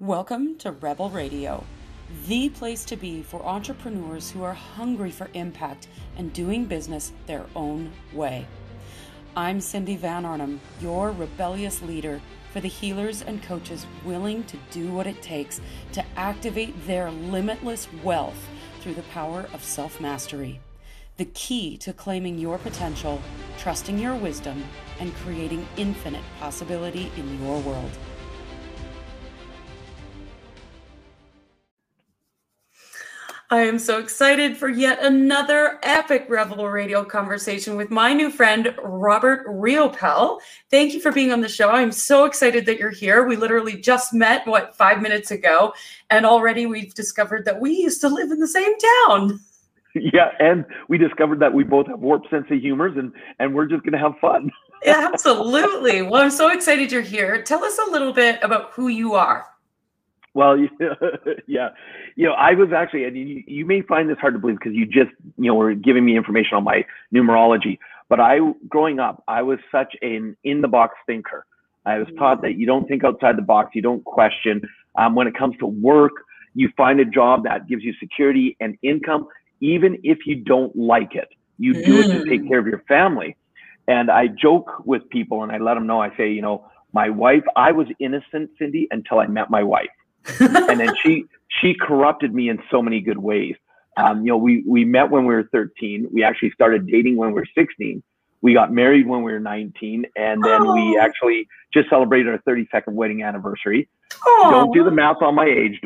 Welcome to Rebel Radio, the place to be for entrepreneurs who are hungry for impact and doing business their own way. I'm Cindy Van Arnhem, your rebellious leader for the healers and coaches willing to do what it takes to activate their limitless wealth through the power of self-mastery. The key to claiming your potential, trusting your wisdom, and creating infinite possibility in your world. I am so excited for yet another epic Rebel Radio conversation with my new friend, Robert Riopel. Thank you for being on the show. I'm so excited that you're here. We literally just met, 5 minutes ago, and already we've discovered that we used to live in the same town. Yeah, and we discovered that we both have warped sense of humor, and we're just going to have fun. Absolutely. Well, I'm so excited you're here. Tell us a little bit about who you are. Well, yeah, I was actually, and you may find this hard to believe because you just, were giving me information on my numerology, but growing up, I was such an in-the-box thinker. I was taught that you don't think outside the box, you don't question. When it comes to work, you find a job that gives you security and income, even if you don't like it. You do it to take care of your family. And I joke with people and I let them know, I say, my wife, I was innocent, Cindy, until I met my wife. And then she corrupted me in so many good ways. We met when we were 13. We actually started dating when we were 16. We got married when we were 19. And then we actually just celebrated our 32nd wedding anniversary. Don't do the math on my age.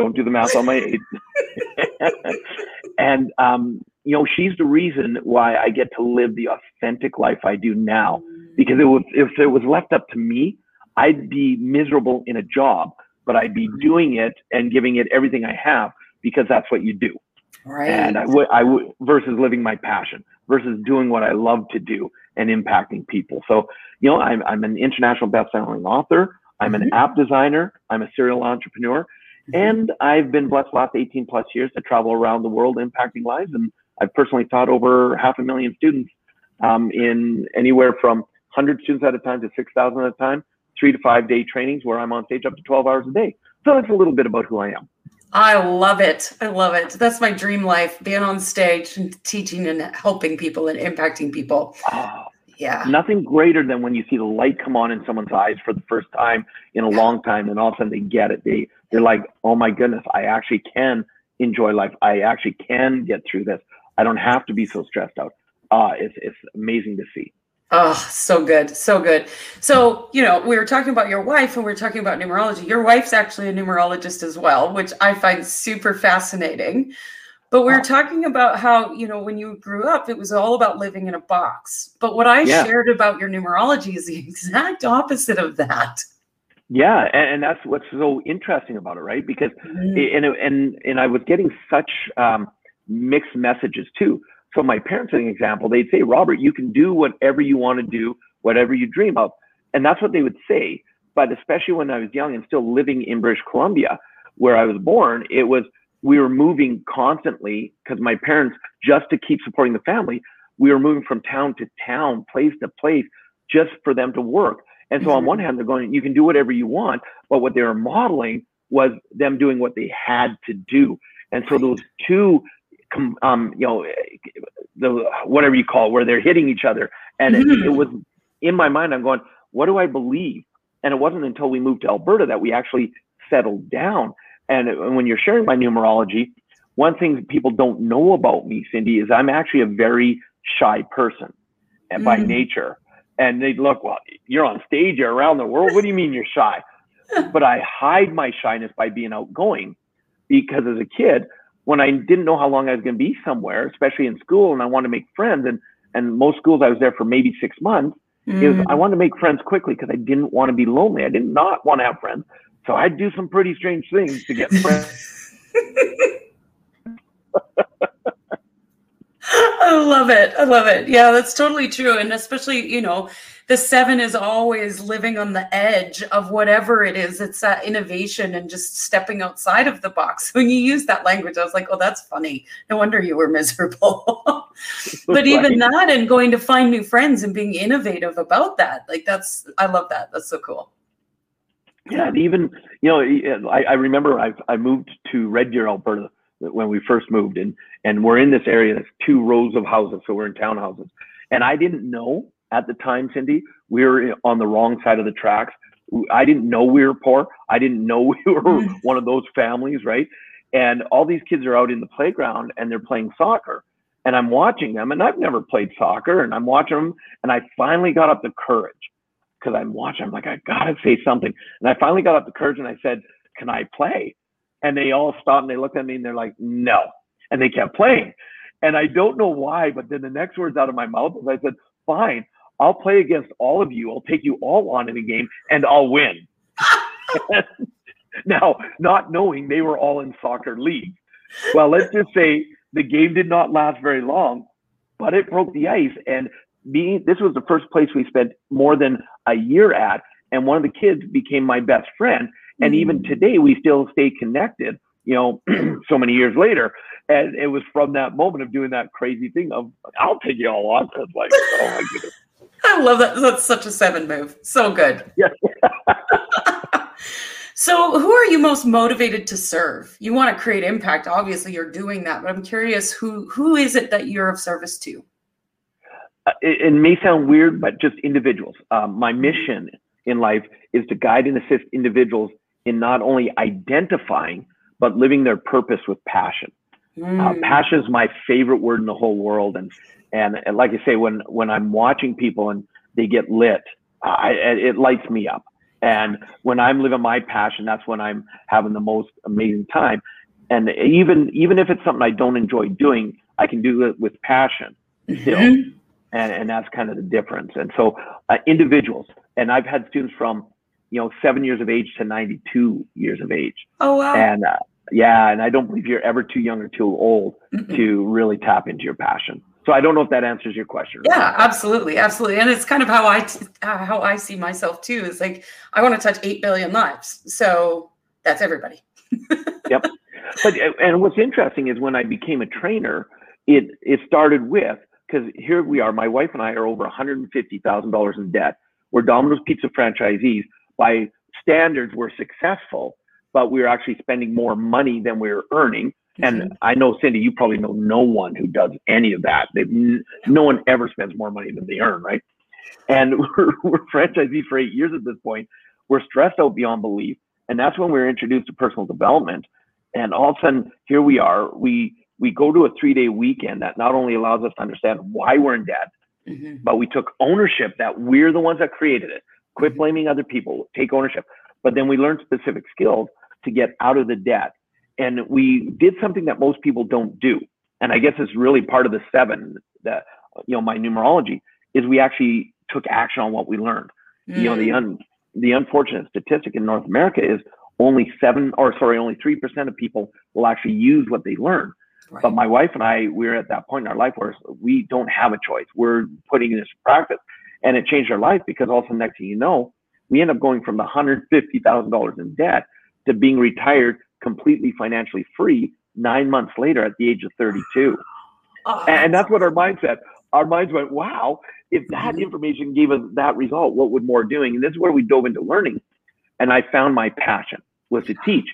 And, she's the reason why I get to live the authentic life I do now. Because if it was left up to me, I'd be miserable in a job. But I'd be doing it and giving it everything I have because that's what you do. Right. And I would versus living my passion versus doing what I love to do and impacting people. So, I'm an international best-selling author. I'm an app designer. I'm a serial entrepreneur. And I've been blessed the last 18 plus years to travel around the world impacting lives. And I've personally taught over 500,000 students in anywhere from 100 students at a time to 6,000 at a time. 3 to 5 day trainings where I'm on stage up to 12 hours a day. So that's a little bit about who I am. I love it. I love it. That's my dream life, being on stage and teaching and helping people and impacting people. Yeah. Nothing greater than when you see the light come on in someone's eyes for the first time in a long time. And all of a sudden they get it. They're like, oh my goodness, I actually can enjoy life. I actually can get through this. I don't have to be so stressed out. It's amazing to see. Oh, so good. So good. So, we were talking about your wife and we were talking about numerology. Your wife's actually a numerologist as well, which I find super fascinating. But we were talking about how, when you grew up, it was all about living in a box. But what I shared about your numerology is the exact opposite of that. Yeah. And that's what's so interesting about it, right? Because, and I was getting such mixed messages too. So my parents, as an example, they'd say, Robert, you can do whatever you want to do, whatever you dream of. And that's what they would say. But especially when I was young and still living in British Columbia, where I was born, we were moving constantly because my parents, just to keep supporting the family, we were moving from town to town, place to place, just for them to work. And so on one hand, they're going, you can do whatever you want. But what they were modeling was them doing what they had to do. And so those two whatever you call it, where they're hitting each other. And it was in my mind, I'm going, what do I believe? And it wasn't until we moved to Alberta that we actually settled down. And when you're sharing my numerology, one thing people don't know about me, Cindy, is I'm actually a very shy person and by nature. And they'd look, well, you're on stage, you're around the world. What do you mean you're shy? But I hide my shyness by being outgoing because as a kid, when I didn't know how long I was going to be somewhere, especially in school, and I wanted to make friends, and most schools I was there for maybe 6 months, I wanted to make friends quickly because I didn't want to be lonely. I did not want to have friends. So I'd do some pretty strange things to get friends. I love it. I love it. Yeah, that's totally true. And especially, the 7 is always living on the edge of whatever it is. It's that innovation and just stepping outside of the box. When you use that language, I was like, oh, that's funny. No wonder you were miserable. But even that and going to find new friends and being innovative about that. I love that. That's so cool. Yeah, and even, you know, I remember I moved to Red Deer, Alberta when we first moved, and we're in this area that's 2 rows of houses, so we're in townhouses. And I didn't know at the time, Cindy, we were on the wrong side of the tracks. I didn't know we were poor. I didn't know we were one of those families, right? And all these kids are out in the playground and they're playing soccer. And I'm watching them, and I've never played soccer, and I'm watching them, and I finally got up the courage, because I'm watching, I'm like, I gotta say something. And I finally got up the courage and I said, can I play? And they all stopped and they looked at me and they're like, no. And they kept playing. And I don't know why, but then the next words out of my mouth was, I said, fine, I'll play against all of you. I'll take you all on in a game and I'll win. Now, not knowing they were all in soccer league. Well, let's just say the game did not last very long, but it broke the ice. And this was the first place we spent more than a year at. And one of the kids became my best friend. And even today, we still stay connected, you know, so many years later. And it was from that moment of doing that crazy thing of, I'll take you all on. I was like, oh my goodness. I love that. That's such a seven move. So good. Yeah. So who are you most motivated to serve? You want to create impact. Obviously, you're doing that. But I'm curious, who is it that you're of service to? It may sound weird, but just individuals. My mission in life is to guide and assist individuals in not only identifying, but living their purpose with passion. Passion is my favorite word in the whole world. And like I say, when I'm watching people and they get lit, it lights me up. And when I'm living my passion, that's when I'm having the most amazing time. And even if it's something I don't enjoy doing, I can do it with passion still. Mm-hmm. And that's kind of the difference. And so individuals, and I've had students from, you know, 7 years of age to 92 years of age. Oh, wow. And yeah, and I don't believe you're ever too young or too old to really tap into your passion. So I don't know if that answers your question. Yeah, absolutely. Absolutely. And it's kind of how I see myself too. It's like, I want to touch 8 billion lives. So that's everybody. Yep. And what's interesting is when I became a trainer, it started with, because here we are, my wife and I are over $150,000 in debt. We're Domino's Pizza franchisees. By standards, we're successful, but we're actually spending more money than we're earning. Mm-hmm. And I know, Cindy, you probably know no one who does any of that. No one ever spends more money than they earn, right? And we're franchisee for 8 years at this point. We're stressed out beyond belief. And that's when we were introduced to personal development. And all of a sudden, here we are. We go to a 3-day weekend that not only allows us to understand why we're in debt, but we took ownership that we're the ones that created it. Quit blaming other people, take ownership. But then we learned specific skills to get out of the debt. And we did something that most people don't do. And I guess it's really part of the 7, that, you know, my numerology is we actually took action on what we learned. You know, the unfortunate statistic in North America is only 3% of people will actually use what they learn. Right. But my wife and I, we're at that point in our life where we don't have a choice. We're putting this in practice. And it changed our life, because also next thing you know, we end up going from the $150,000 in debt to being retired completely financially free 9 months later at the age of 32. And that's what our mind said. Our minds went, wow, if that information gave us that result, what would more doing? And this is where we dove into learning. And I found my passion was to teach.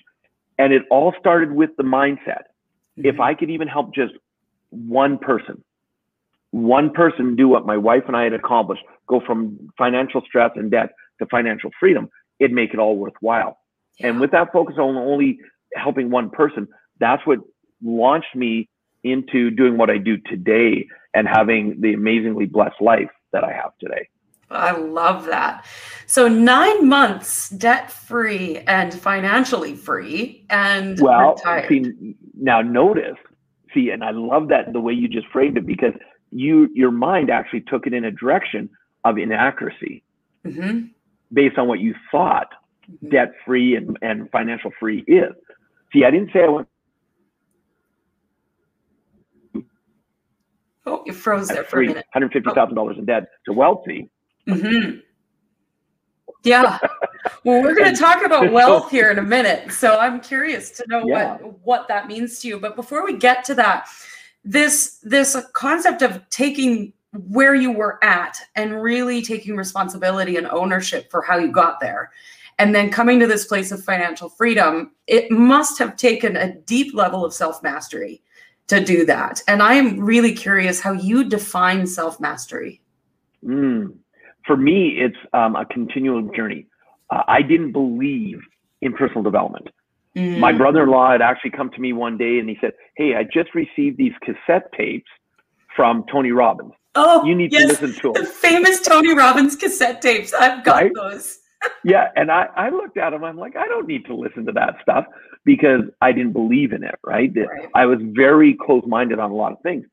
And it all started with the mindset. If I could even help just one person do what my wife and I had accomplished, go from financial stress and debt to financial freedom, it'd make it all worthwhile. Yeah. And with that focus on only helping one person, that's what launched me into doing what I do today and having the amazingly blessed life that I have today. I love that. So 9 months debt-free and financially free and retired. See, now notice, and I love that the way you just framed it, because your mind actually took it in a direction of inaccuracy based on what you thought debt-free and financial free is. See, I didn't say I went. Oh, you froze there for a minute. $150,000 in debt to wealthy. Yeah. Well, we're going to talk about wealth here in a minute. So I'm curious to know what that means to you. But before we get to that, this concept of taking where you were at and really taking responsibility and ownership for how you got there and then coming to this place of financial freedom, it must have taken a deep level of self-mastery to do that. And I am really curious how you define self-mastery. For me, it's a continual journey. I didn't believe in personal development. My brother-in-law had actually come to me one day and he said, hey, I just received these cassette tapes from Tony Robbins. Oh, you need to listen to them. The famous Tony Robbins cassette tapes. I've got those. Yeah. And I looked at him. I'm like, I don't need to listen to that stuff because I didn't believe in it. Right. I was very close-minded on a lot of things.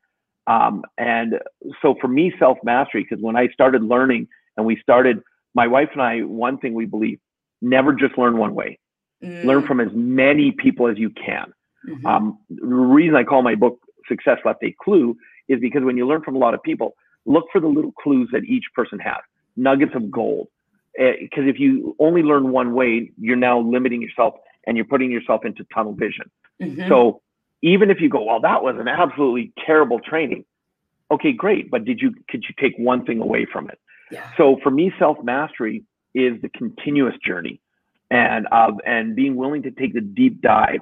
And so for me, self-mastery, because when I started learning and we started, my wife and I, one thing we believe, never just learn one way. Learn from as many people as you can. The reason I call my book Success Left a Clue is because when you learn from a lot of people, look for the little clues that each person has, nuggets of gold. Because if you only learn one way, you're now limiting yourself and you're putting yourself into tunnel vision. So even if you go, well, that was an absolutely terrible training. Okay, great. But could you take one thing away from it? So for me, self-mastery is the continuous journey. And being willing to take the deep dive,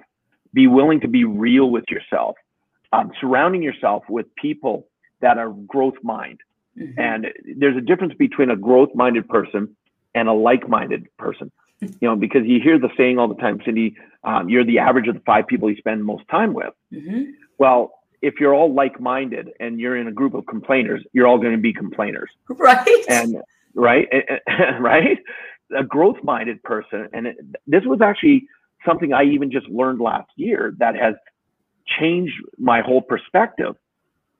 be willing to be real with yourself, surrounding yourself with people that are growth mind. And there's a difference between a growth minded person and a like-minded person, you know, because you hear the saying all the time, Cindy, you're the average of the five people you spend most time with. Well, if you're all like-minded and you're in a group of complainers, you're all going to be complainers. Right. A growth-minded person, and this was actually something I even just learned last year that has changed my whole perspective.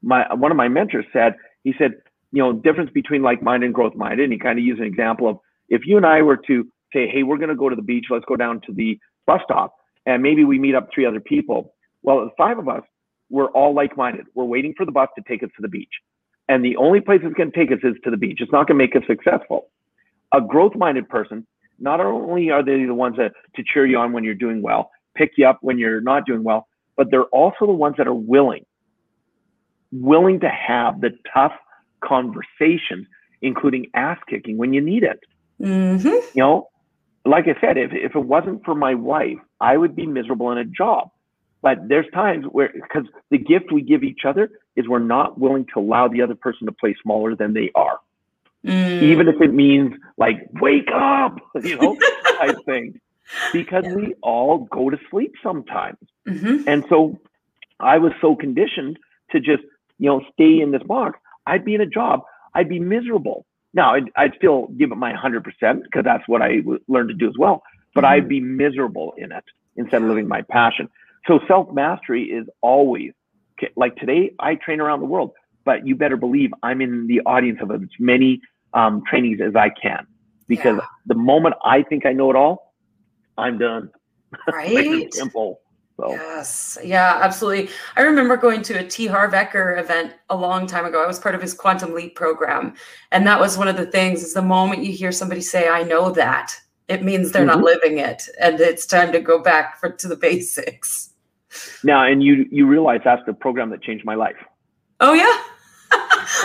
One of my mentors said, he said, you know, difference between like-minded and growth-minded, and he kind of used an example of if you and I were to say, hey, we're going to go to the beach, let's go down to the bus stop, and maybe we meet up three other people. Well, the five of us, we're all like-minded. We're waiting for the bus to take us to the beach, and the only place it's going to take us is to the beach. It's not going to make us successful. A growth-minded person, not only are they the ones that to cheer you on when you're doing well, pick you up when you're not doing well, but they're also the ones that are willing to have the tough conversations, including ass kicking when you need it. You know, like I said, if it wasn't for my wife, I would be miserable in a job. But there's times where, because the gift we give each other is we're not willing to allow the other person to play smaller than they are. Even if it means like, wake up, you know, type thing, because we all go to sleep sometimes. And so I was so conditioned to just, you know, stay in this box. I'd be in a job. I'd be miserable. Now, I'd still give it my 100% because that's what I learned to do as well. But I'd be miserable in it instead of living my passion. So self-mastery is always, like today, I train around the world. But you better believe I'm in the audience of as many trainings as I can, because the moment I think I know it all, I'm done. Right. Simple. So. Yes. Yeah, absolutely. I remember going to a T. Harv Eker event a long time ago. I was part of his Quantum Leap program. And that was one of the things is the moment you hear somebody say, I know that, it means they're not living it. And it's time to go back to the basics. Now, and you realize that's the program that changed my life. Oh, yeah.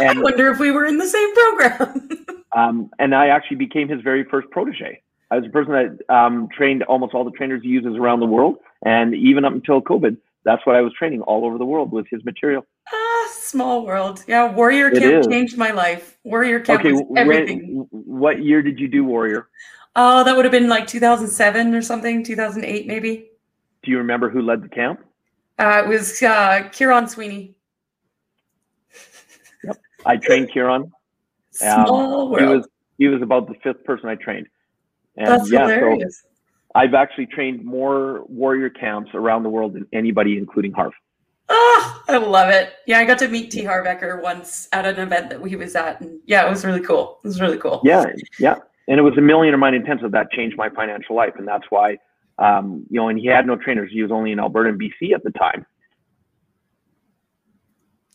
And I wonder if we were in the same program. And I actually became his very first protege. I was the person that trained almost all the trainers he uses around the world. And even up until COVID, that's what I was training all over the world with his material. Small world. Yeah, Warrior Camp changed my life. Warrior Camp was everything. What year did you do Warrior? Oh, that would have been like 2007 or something, 2008 maybe. Do you remember who led the camp? It was Kieran Sweeney. I trained Kieran. Small world. He was about the fifth person I trained. And that's hilarious. So I've actually trained more Warrior Camps around the world than anybody, including Harv. Oh, I love it. Yeah, I got to meet T. Harv Eker once at an event that he was at. And yeah, it was really cool. It was really cool. Yeah, yeah. And it was a Millionaire Mind Intensive that changed my financial life. And that's why, you know, and he had no trainers. He was only in Alberta and BC at the time.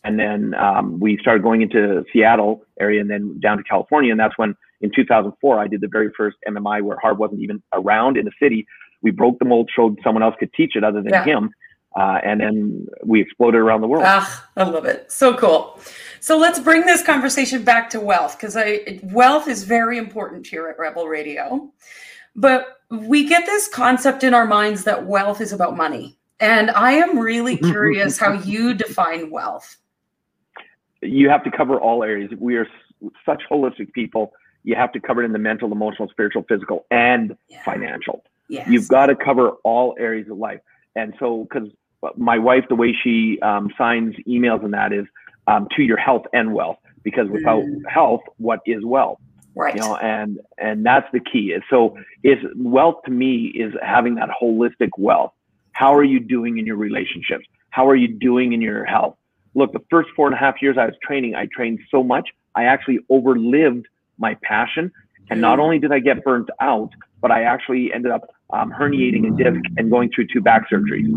And then we started going into Seattle area and then down to California. And that's when in 2004, I did the very first MMI where Harv wasn't even around in the city. We broke the mold, showed someone else could teach it other than him. And then we exploded around the world. Ah, I love it. So cool. So let's bring this conversation back to wealth because wealth is very important here at Rebel Radio. But we get this concept in our minds that wealth is about money. And I am really curious how you define wealth. You have to cover all areas. We are such holistic people. You have to cover it in the mental, emotional, spiritual, physical, and financial. Yes. You've got to cover all areas of life. And so, because my wife, the way she signs emails and that is to your health and wealth, because without health, what is wealth? Right. You know, and that's the key. So is wealth to me is having that holistic wealth. How are you doing in your relationships? How are you doing in your health? Look, the first 4.5 years I was training, I trained so much, I actually overlived my passion. And not only did I get burnt out, but I actually ended up herniating a disc and going through 2 back surgeries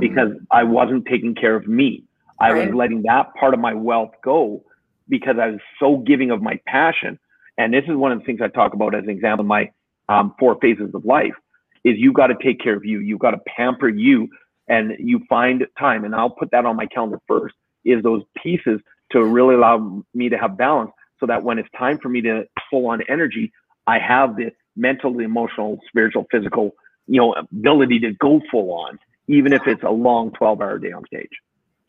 because I wasn't taking care of me. I was letting that part of my wealth go because I was so giving of my passion. And this is one of the things I talk about as an example in my 4 phases of life is you've got to take care of you. You've got to pamper you, and you find time. And I'll put that on my calendar first is those pieces to really allow me to have balance so that when it's time for me to pull on energy, I have the mental, the emotional, spiritual, physical, you know, ability to go full on, even if it's a long 12-hour day on stage.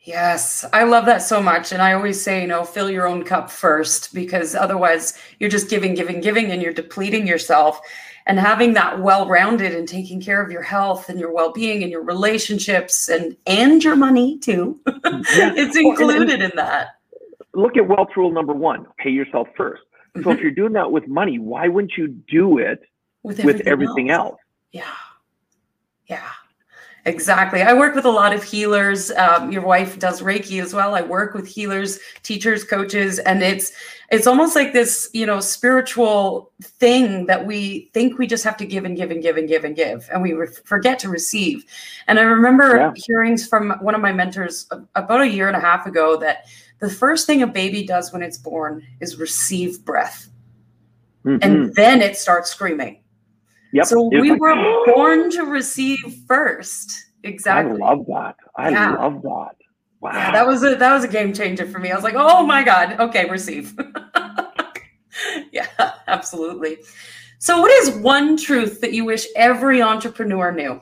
Yes, I love that so much. And I always say, you know, fill your own cup first, because otherwise you're just giving, giving, giving, and you're depleting yourself. And having that well-rounded and taking care of your health and your well-being and your relationships and your money too. It's included in that. Look at wealth rule number 1, pay yourself first. So if you're doing that with money, why wouldn't you do it with everything else? Yeah. Yeah. Exactly. I work with a lot of healers. Your wife does Reiki as well. I work with healers, teachers, coaches, and it's almost like this, you know, spiritual thing that we think we just have to give and give and give and give and give, and we forget to receive. And I remember hearing from one of my mentors about 1.5 years ago that the first thing a baby does when it's born is receive breath. And then it starts screaming. So we were born to receive first. Exactly. I love that. I love that. Wow. Yeah, that was a game changer for me. I was like, oh my God. Okay. Receive. Yeah, absolutely. So what is one truth that you wish every entrepreneur knew?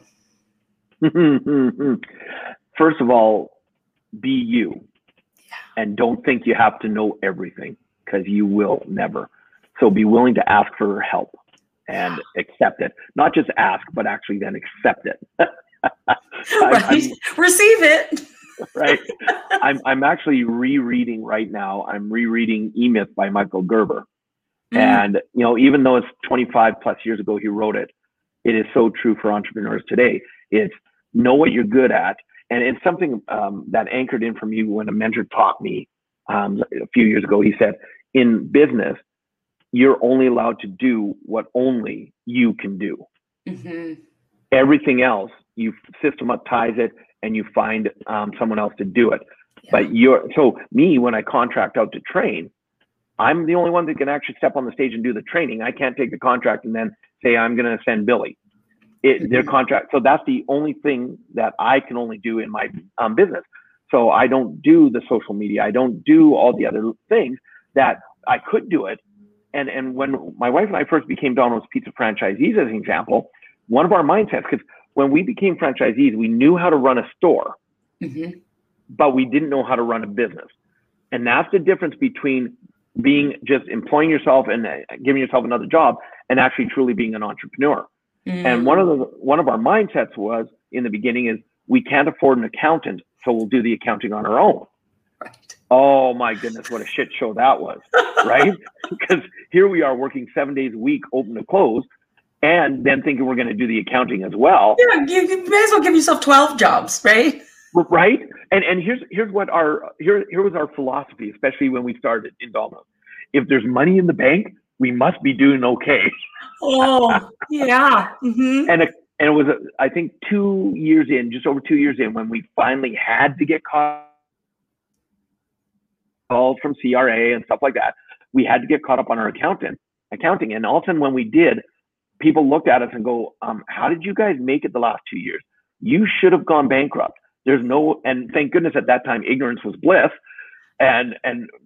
First of all, be you. And don't think you have to know everything, because you will never. So be willing to ask for help and accept it. Not just ask, but actually then accept it. Receive it. Right. I'm actually rereading right now. I'm rereading E-Myth by Michael Gerber. And, you know, even though it's 25+ years ago he wrote it, it is so true for entrepreneurs today. It's know what you're good at. And it's something that anchored in for me when a mentor taught me a few years ago. He said, in business, you're only allowed to do what only you can do. Everything else, you systematize it and you find someone else to do it. But so when I contract out to train, I'm the only one that can actually step on the stage and do the training. I can't take the contract and then say, I'm going to send Billy. Their contract. So that's the only thing that I can only do in my business. So I don't do the social media. I don't do all the other things that I could do it. And when my wife and I first became Domino's Pizza franchisees, as an example, one of our mindsets, because when we became franchisees, we knew how to run a store, but we didn't know how to run a business. And that's the difference between being just employing yourself and giving yourself another job and actually truly being an entrepreneur. And one of our mindsets was in the beginning is we can't afford an accountant, so we'll do the accounting on our own. Oh my goodness, what a shit show that was, right? Because here we are working 7 days a week, open to close, and then thinking we're going to do the accounting as well. Yeah, you may as well give yourself 12 jobs, right? Right. And here's what here was our philosophy, especially when we started in Domino's. If there's money in the bank, we must be doing okay. Oh, yeah. And it was, I think, 2 years in, just over 2 years in, when we finally had to get calls from CRA and stuff like that. We had to get caught up on our accounting. And all of a sudden when we did, people looked at us and go, how did you guys make it the last 2 years? You should have gone bankrupt. And thank goodness at that time, ignorance was bliss. And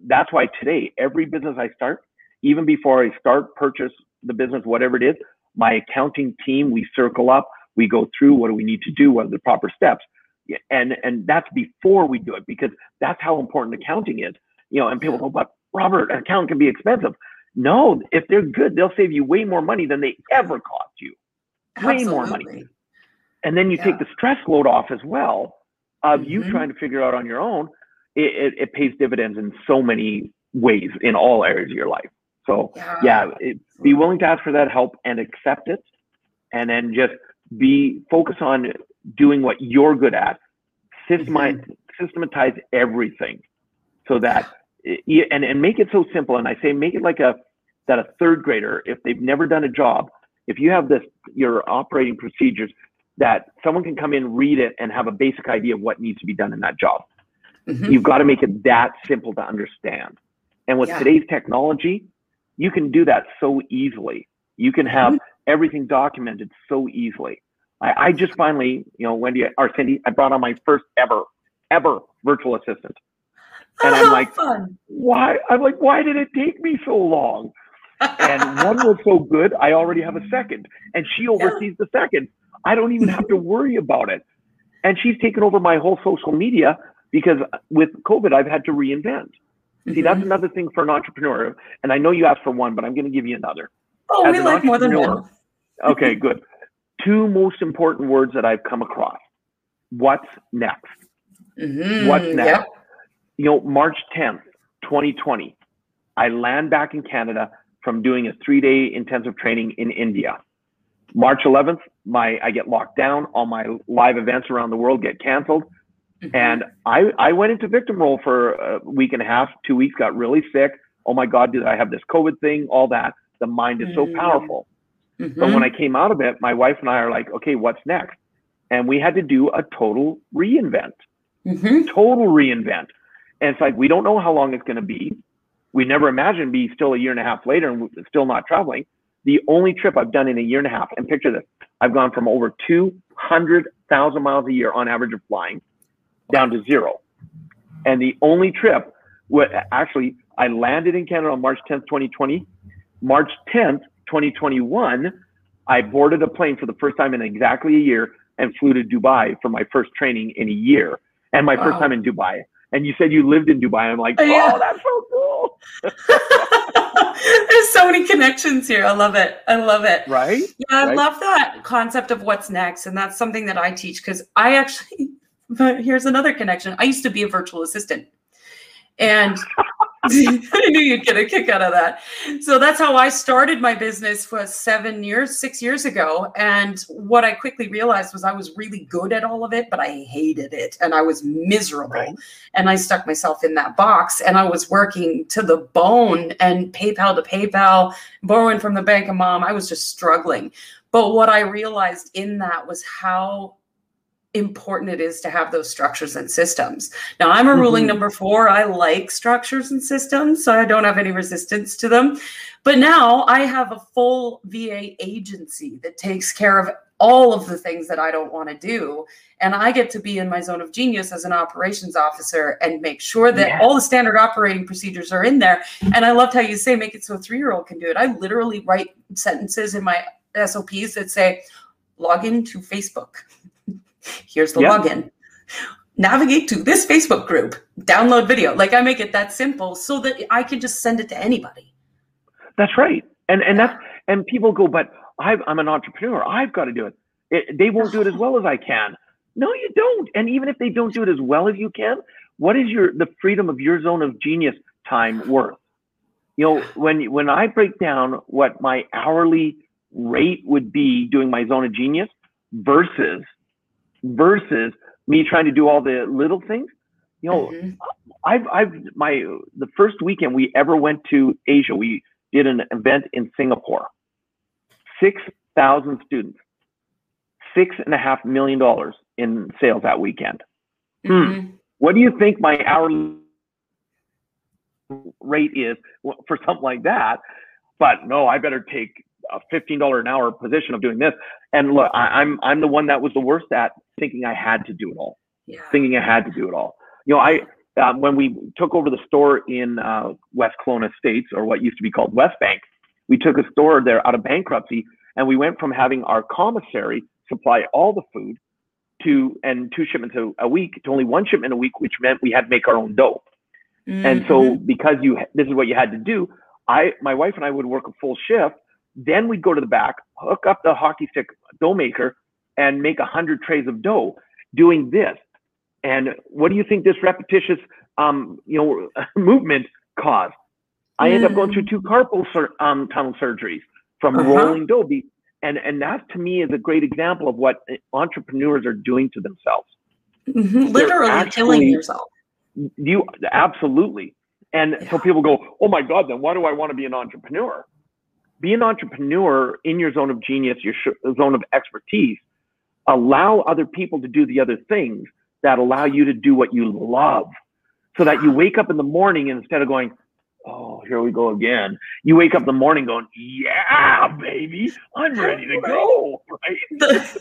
that's why today, every business I start, even before I purchase the business, whatever it is, My accounting team, we circle up, we go through what do we need to do, what are the proper steps. And that's before we do it, because that's how important accounting is. You know, and people go, but Robert, accounting can be expensive. No, if they're good, they'll save you way more money than they ever cost you. Absolutely. Way more money. And then you take the stress load off as well of you trying to figure out on your own. It pays dividends in so many ways in all areas of your life. So be willing to ask for that help and accept it, and then just be focused on doing what you're good at. Systematize everything so that and make it so simple. And I say make it like a third grader, if they've never done a job, if you have your operating procedures, that someone can come in, read it, and have a basic idea of what needs to be done in that job. You've got to make it that simple to understand. And with today's technology, you can do that so easily. You can have everything documented so easily. I just finally, you know, Cindy, I brought on my first ever virtual assistant. And I'm like, why did it take me so long? And one was so good, I already have a second. And she oversees the second. I don't even have to worry about it. And she's taken over my whole social media, because with COVID, I've had to reinvent. See, that's another thing for an entrepreneur. And I know you asked for one, but I'm going to give you another. Oh, as we like more than one. Okay, good. Two most important words that I've come across. What's next? What's next? Yep. You know, March 10th, 2020, I land back in Canada from doing a 3-day intensive training in India. March 11th, I get locked down. All my live events around the world get canceled. And I went into victim role for a week and a half, 2 weeks, got really sick. Oh my God, did I have this COVID thing? All that. The mind is so powerful. But when I came out of it, my wife and I are like, okay, what's next? And we had to do a total reinvent. Total reinvent. And it's like, we don't know how long it's going to be. We never imagined be still a year and a half later and still not traveling. The only trip I've done in a year and a half, and picture this, I've gone from over 200,000 miles a year on average of flying down to zero. And the only trip, actually, I landed in Canada on March 10th, 2020. March 10th, 2021, I boarded a plane for the first time in exactly a year and flew to Dubai for my first training in a year. And my first time in Dubai. And you said you lived in Dubai. I'm like, that's so cool. There's so many connections here. I love it. I love it. Right? Yeah, I love that concept of what's next. And that's something that I teach, because I actually, but here's another connection. I used to be a virtual assistant. And I knew you'd get a kick out of that. So that's how I started my business, was 6 years ago. And what I quickly realized was I was really good at all of it, but I hated it and I was miserable. Right. And I stuck myself in that box and I was working to the bone and PayPal to PayPal, borrowing from the bank of mom. I was just struggling. But what I realized in that was how important it is to have those structures and systems. Now, I'm a ruling number 4. I like structures and systems, so I don't have any resistance to them. But now I have a full VA agency that takes care of all of the things that I don't want to do. And I get to be in my zone of genius as an operations officer and make sure that all the standard operating procedures are in there. And I loved how you say, make it so a 3-year-old can do it. I literally write sentences in my SOPs that say, log in to Facebook. Here's the login. Navigate to this Facebook group. Download video. Like, I make it that simple so that I can just send it to anybody. That's right. And people go, but I'm an entrepreneur. I've got to do it. They won't do it as well as I can. No, you don't. And even if they don't do it as well as you can, what is the freedom of your zone of genius time worth? You know, when I break down what my hourly rate would be doing my zone of genius versus me trying to do all the little things, you know, the first weekend we ever went to Asia, we did an event in Singapore, 6,000 students, $6.5 million in sales that weekend. What do you think my hourly rate is for something like that? But no, I better take a $15 an hour position of doing this. And look, I'm the one that was the worst at thinking I had to do it all. You know, I when we took over the store in West Kelowna Estates, or what used to be called West Bank, we took a store there out of bankruptcy And we went from having our commissary supply all the food and 2 shipments a week to only 1 shipment a week, which meant we had to make our own dough. Mm-hmm. And so because this is what you had to do, my wife and I would work a full shift. Then we'd go to the back, hook up the hockey stick dough maker and make 100 trays of dough doing this. And what do you think this repetitious, movement caused? I end up going through 2 carpal tunnel surgeries from rolling dough. And that to me is a great example of what entrepreneurs are doing to themselves. Mm-hmm. Literally killing yourself. Absolutely. And so people go, oh my God, then why do I want to be an entrepreneur? Be an entrepreneur in your zone of genius, your zone of expertise. Allow other people to do the other things that allow you to do what you love, so that you wake up in the morning and instead of going, oh, here we go again, you wake up in the morning going, yeah, baby, I'm ready to go. Right?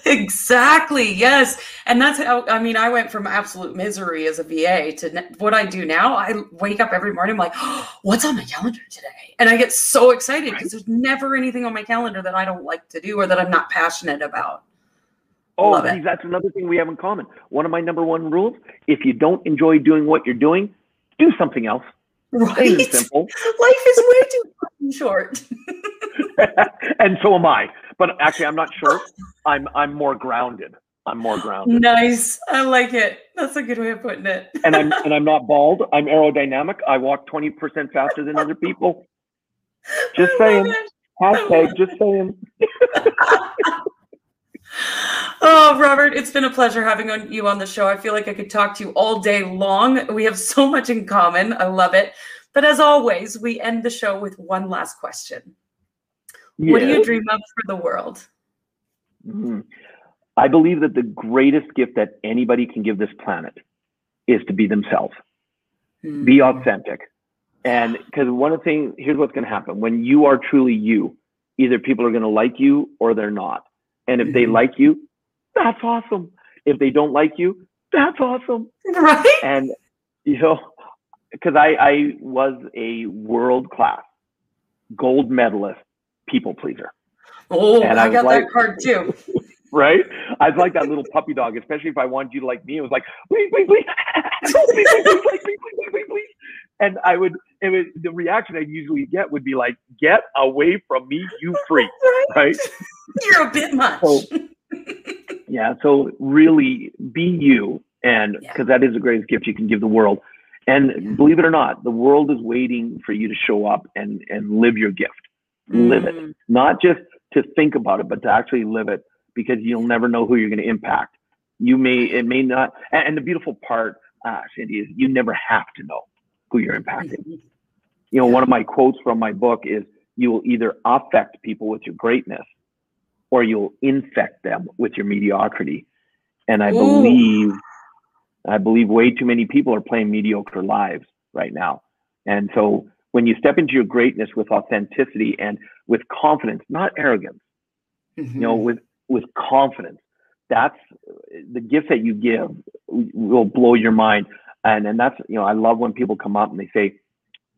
Exactly. Yes. And that's how, I went from absolute misery as a VA to what I do now. I wake up every morning, I'm like, oh, what's on my calendar today? And I get so excited because there's never anything on my calendar that I don't like to do or that I'm not passionate about. Oh, geez, that's another thing we have in common. One of my number 1 rules, if you don't enjoy doing what you're doing, do something else. Right. Plain and simple. Life is way too short. And so am I. But actually, I'm not short. I'm more grounded. Nice. I like it. That's a good way of putting it. And I'm not bald. I'm aerodynamic. I walk 20% faster than other people. Just saying. Hashtag just saying. Oh, Robert, it's been a pleasure having you on the show. I feel like I could talk to you all day long. We have so much in common. I love it. But as always, we end the show with one last question. Yes. What do you dream of for the world? Mm-hmm. I believe that the greatest gift that anybody can give this planet is to be themselves. Mm-hmm. Be authentic. And because one of the things, here's what's going to happen. When you are truly you, either people are going to like you or they're not. And if they like you, that's awesome. If they don't like you, that's awesome. Right. And, because I was a world-class gold medalist people pleaser. Oh, and I got that card too. Right? I was like that little puppy dog, especially if I wanted you to like me. It was like, please, please, please. Please, please, please, please, please, please. And the reaction I usually get would be like, get away from me, you freak. Right? You're a bit much. So really be you. And because that is the greatest gift you can give the world. And believe it or not, the world is waiting for you to show up and live your gift. Live it. Not just to think about it, but to actually live it, because you'll never know who you're going to impact. It may not. And the beautiful part, Cindy, is you never have to know who you're impacting. One of my quotes from my book is, you will either affect people with your greatness or you'll infect them with your mediocrity. And I believe way too many people are playing mediocre lives right now. And so when you step into your greatness with authenticity and with confidence, not arrogance, with confidence, that's the gift that you give will blow your mind. And that's, I love when people come up and they say,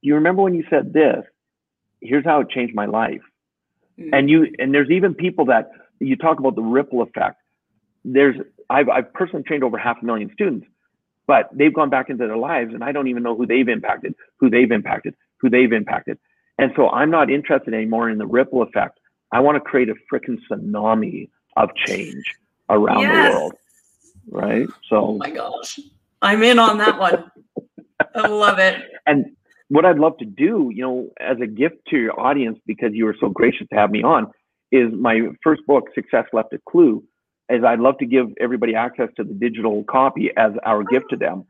you remember when you said this? Here's how it changed my life. Mm-hmm. And there's even people that you talk about the ripple effect. I've personally trained over 500,000 students, but they've gone back into their lives and I don't even know who they've impacted. And so I'm not interested anymore in the ripple effect. I want to create a freaking tsunami of change around the world. Right. So, oh my gosh. I'm in on that one. I love it. And what I'd love to do, as a gift to your audience, because you were so gracious to have me on, is my first book, Success Left a Clue, is I'd love to give everybody access to the digital copy as our gift to them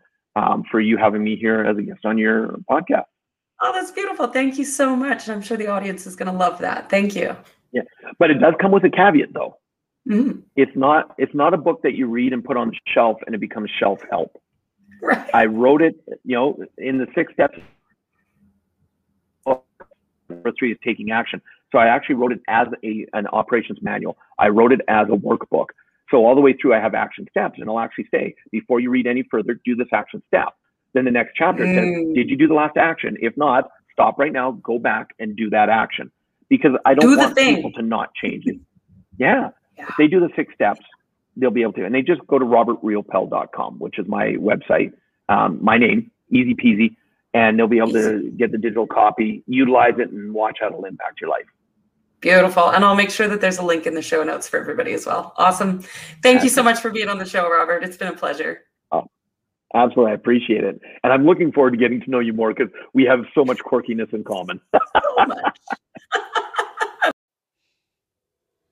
for you having me here as a guest on your podcast. Oh, that's beautiful. Thank you so much. I'm sure the audience is going to love that. Thank you. Yeah. But it does come with a caveat, though. Mm. It's not a book that you read and put on the shelf and it becomes shelf help. Right. I wrote it, in the 6 steps. Number 3 is taking action. So I actually wrote it as an operations manual. I wrote it as a workbook. So all the way through, I have action steps, and I'll actually say, before you read any further, do this action step. Then the next chapter says, did you do the last action? If not, stop right now, go back and do that action. Because I don't want people to not change it. Yeah. If they do the 6 steps, they'll be able to. And they just go to RobertRiopel.com, which is my website, my name, easy peasy. And they'll be able to get the digital copy, utilize it, and watch how it'll impact your life. Beautiful. And I'll make sure that there's a link in the show notes for everybody as well. Awesome. Thank you so much for being on the show, Robert. It's been a pleasure. Oh, absolutely. I appreciate it. And I'm looking forward to getting to know you more because we have so much quirkiness in common. So much.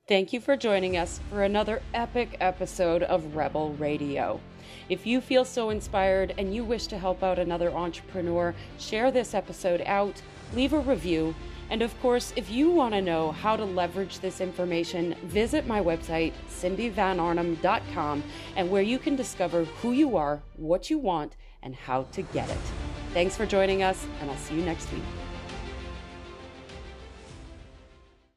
Thank you for joining us for another epic episode of Rebel Radio. If you feel so inspired and you wish to help out another entrepreneur, share this episode out, leave a review, and of course, if you want to know how to leverage this information, visit my website, cindyvanarnhem.com, and where you can discover who you are, what you want, and how to get it. Thanks for joining us, and I'll see you next week.